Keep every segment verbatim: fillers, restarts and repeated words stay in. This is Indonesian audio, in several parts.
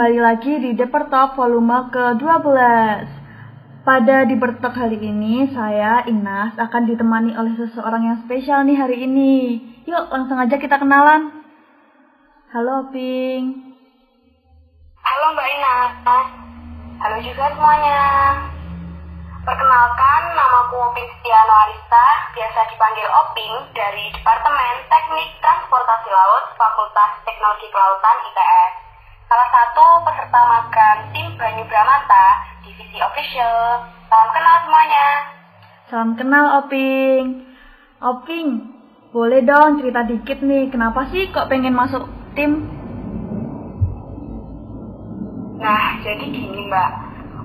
kembali lagi di Depertalk volume ke dua belas. Pada Depertalk hari ini, saya, Inas, akan ditemani oleh seseorang yang spesial nih hari ini. Yuk, langsung aja kita kenalan. Halo, Oping. Halo, Mbak Inas. Halo juga semuanya. Perkenalkan, namaku Oping Arista, biasa dipanggil Oping, dari Departemen Teknik Transportasi Laut, Fakultas Teknologi Kelautan I T S. Salah satu peserta magang tim Branyu Bramata, divisi official. Salam kenal semuanya. Salam kenal, Oping. Oping, boleh dong cerita dikit nih, kenapa sih kok pengen masuk tim? Nah, jadi gini Mbak,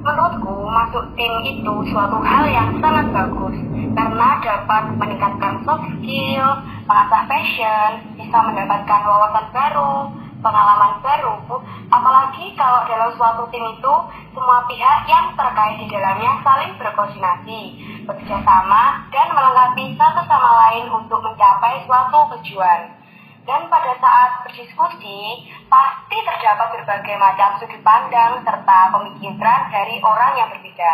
menurutku masuk tim itu suatu hal yang sangat bagus, karena dapat meningkatkan soft skill, mengasah passion, bisa mendapatkan wawasan baru, pengalaman baru, apalagi kalau dalam suatu tim itu semua pihak yang terkait di dalamnya saling berkoordinasi, bekerja sama, dan melengkapi satu sama lain untuk mencapai suatu tujuan. Dan pada saat berdiskusi, pasti terdapat berbagai macam sudut pandang serta pemikiran dari orang yang berbeda.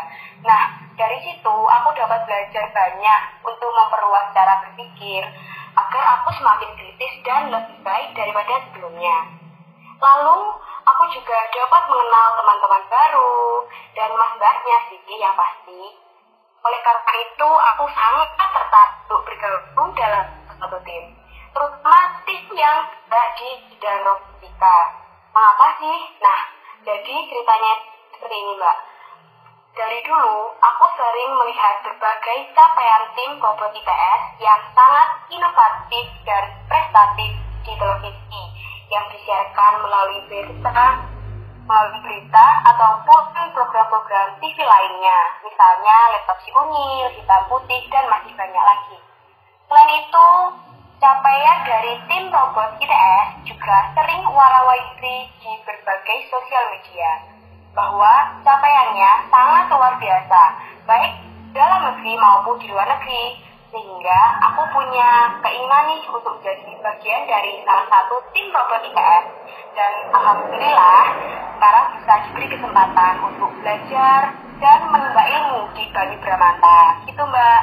Nah, dari situ aku dapat belajar banyak untuk memperluas cara berpikir, agar aku semakin kritis dan lebih baik daripada sebelumnya. Lalu, aku juga dapat mengenal teman-teman baru dan masanya sih yang pasti. Oleh karena itu, aku sangat tertarik untuk bergabung dalam satu tim, terutama tim yang tidak di bidang robotika. Mengapa sih? Nah, jadi ceritanya seperti ini, Mbak. Dari dulu, aku sering melihat berbagai capaian tim robot I T S yang sangat inovatif dan prestatif di televisi, yang disiarkan melalui berita, melalui berita ataupun program-program T V lainnya, misalnya Laptop Si Unyil, Hitam Putih, dan masih banyak lagi. Selain itu, capaian dari tim robot I T S juga sering warawiri di berbagai sosial media, bahwa capaiannya sangat luar biasa, baik dalam negeri maupun di luar negeri, sehingga aku punya keinginan nih untuk jadi bagian dari salah satu tim robot I T S. Dan alhamdulillah sekarang bisa diberi kesempatan untuk belajar dan menimba ilmu di Branyu Bramata. Gitu Mbak.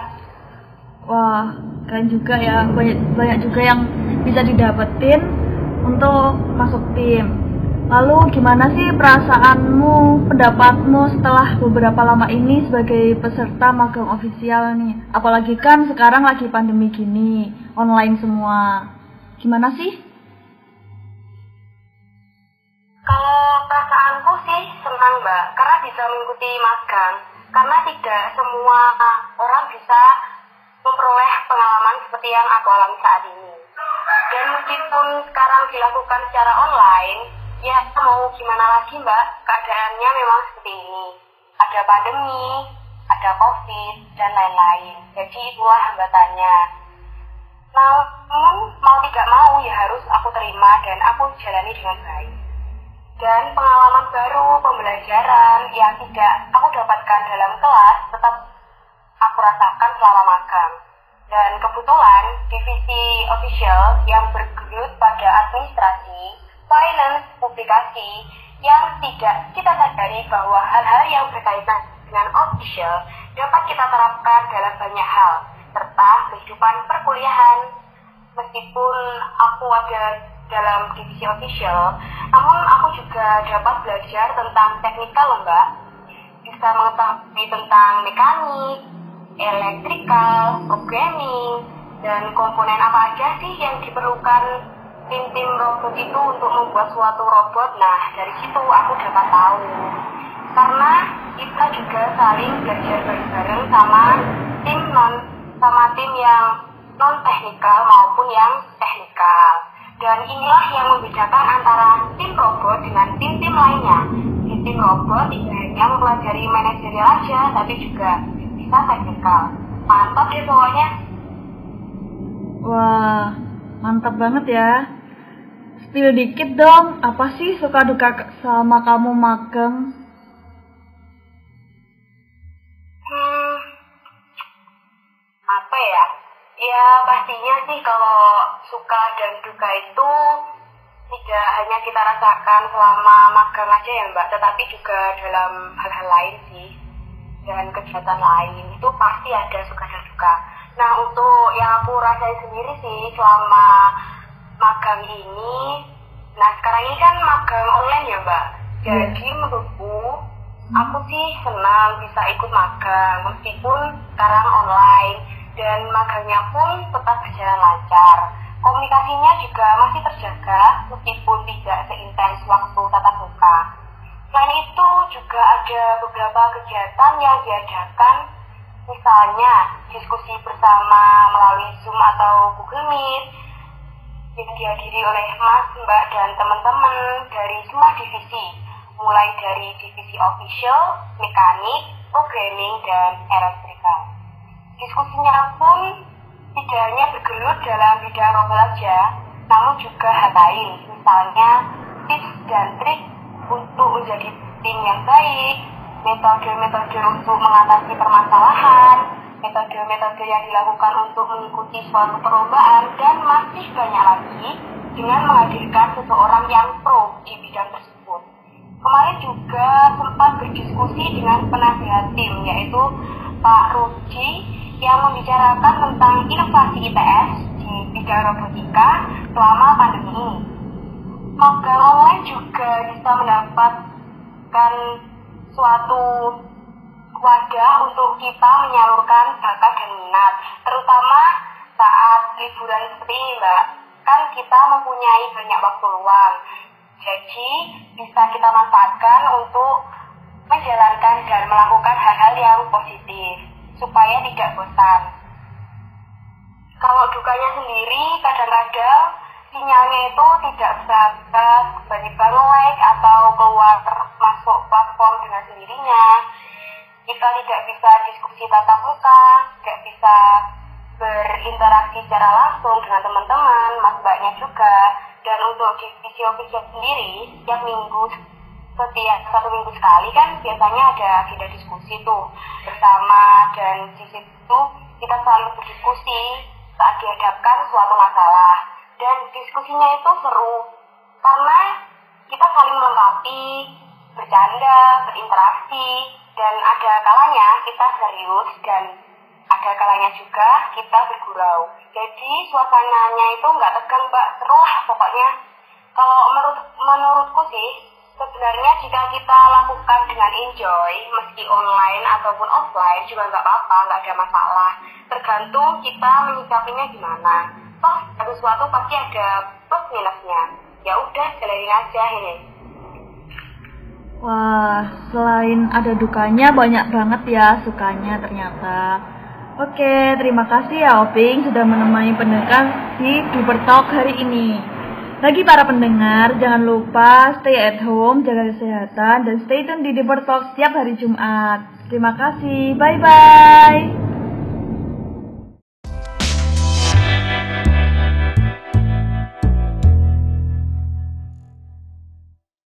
Wah, keren juga ya, banyak, banyak juga yang bisa didapetin untuk masuk tim. Lalu gimana sih perasaanmu, pendapatmu setelah beberapa lama ini sebagai peserta magang ofisial nih? Apalagi kan sekarang lagi pandemi gini, online semua. Gimana sih? Kalau perasaanku sih senang Mbak, karena bisa mengikuti magang. Karena tidak semua orang bisa memperoleh pengalaman seperti yang aku alami saat ini. Dan meskipun sekarang dilakukan secara online, ya, mau gimana lagi Mbak, keadaannya memang seperti ini. Ada pandemi, ada COVID, dan lain-lain. Jadi itulah hambatannya. Namun, mau tidak mau ya harus aku terima dan aku jalani dengan baik. Dan pengalaman baru, pembelajaran yang tidak aku dapatkan dalam kelas tetap aku rasakan selama magang. Dan kebetulan, divisi official yang bergelut pada administrasi, finance, publikasi, yang tidak kita sadari bahwa hal-hal yang berkaitan dengan official dapat kita terapkan dalam banyak hal, serta kehidupan perkuliahan. Meskipun aku ada dalam divisi official, namun aku juga dapat belajar tentang teknikal Mbak. Bisa mengetahui tentang mekanik, elektrikal, programming, dan komponen apa aja sih yang diperlukan tim-tim robot itu untuk membuat suatu robot. Nah, dari situ aku dapat tahu, karena kita juga saling belajar bareng-bareng sama tim non sama tim yang non teknikal maupun yang teknikal. Dan inilah yang membedakan antara tim robot dengan tim-tim lainnya. Di tim robot tidak hanya mempelajari manajerial aja, tapi juga bisa teknikal. Mantap deh pokoknya. Wah, mantap banget ya. Spill dikit dong, apa sih suka duka sama kamu magang? Hmm, apa ya? Ya pastinya sih kalau suka dan duka itu tidak hanya kita rasakan selama magang aja ya Mbak, tetapi juga dalam hal-hal lain sih, dan kegiatan lain itu pasti ada suka dan duka. Nah, untuk yang aku rasain sendiri sih selama magang ini, nah sekarang ini kan magang online ya Mbak, jadi hmm. menurutku aku sih senang bisa ikut magang meskipun sekarang online, dan magangnya pun tetap berjalan lancar. Komunikasinya juga masih terjaga meskipun tidak seintens waktu tatap muka. Selain itu juga ada beberapa kegiatan yang diadakan, misalnya diskusi bersama melalui Zoom atau Google Meet yang dihadiri oleh Mas, Mbak, dan teman-teman dari semua divisi, mulai dari divisi official, mekanik, programming, dan elektrika. Diskusinya pun tidak hanya bergelut dalam bidang rombel saja, namun juga hal lain, misalnya tips dan trik untuk menjadi tim yang baik, metode-metode untuk mengatasi permasalahan, metode-metode yang dilakukan untuk mengikuti suatu perlombaan, dan masih banyak lagi dengan menghadirkan seseorang yang pro di bidang tersebut. Kemarin juga sempat berdiskusi dengan penasehat tim, yaitu Pak Rudi, yang membicarakan tentang inovasi I T S di bidang robotika selama pandemi ini. Magang online juga bisa mendapatkan suatu wadah untuk kita menyalurkan bakat dan minat, terutama saat liburan seperti ini Mbak. Kan kita mempunyai banyak waktu luang, jadi bisa kita manfaatkan untuk menjalankan dan melakukan hal-hal yang positif supaya tidak bosan. Kalau dukanya sendiri, kadang-kadang sinyalnya itu tidak bersahabat, tiba-tiba lag atau keluar masuk platform dengan sendirinya. Kita tidak bisa diskusi tatap muka, tidak bisa berinteraksi secara langsung dengan teman-teman, mas mbaknya juga. Dan untuk divisi official sendiri, setiap minggu, setiap satu minggu sekali kan biasanya ada agenda diskusi tuh bersama, dan di situ kita selalu berdiskusi saat dihadapkan suatu masalah. Dan diskusinya itu seru karena kita saling melengkapi, bercanda, berinteraksi, dan ada kalanya kita serius dan ada kalanya juga kita bergurau. Jadi suasananya itu nggak tegang Mbak, seru lah pokoknya. Kalau menurut, menurutku sih, sebenarnya jika kita lakukan dengan enjoy, meski online ataupun offline juga nggak apa-apa, nggak ada masalah. Tergantung kita menyikapinya gimana. Toh ada sesuatu pasti ada plus minusnya. Ya udah jalanin aja ini. Wah, selain ada dukanya banyak banget ya sukanya ternyata. Oke, terima kasih ya Oping sudah menemani pendengar di Deeper Talk hari ini. Bagi para pendengar, jangan lupa stay at home, jaga kesehatan, dan stay tune di Deeper Talk setiap hari Jumat. Terima kasih, bye-bye.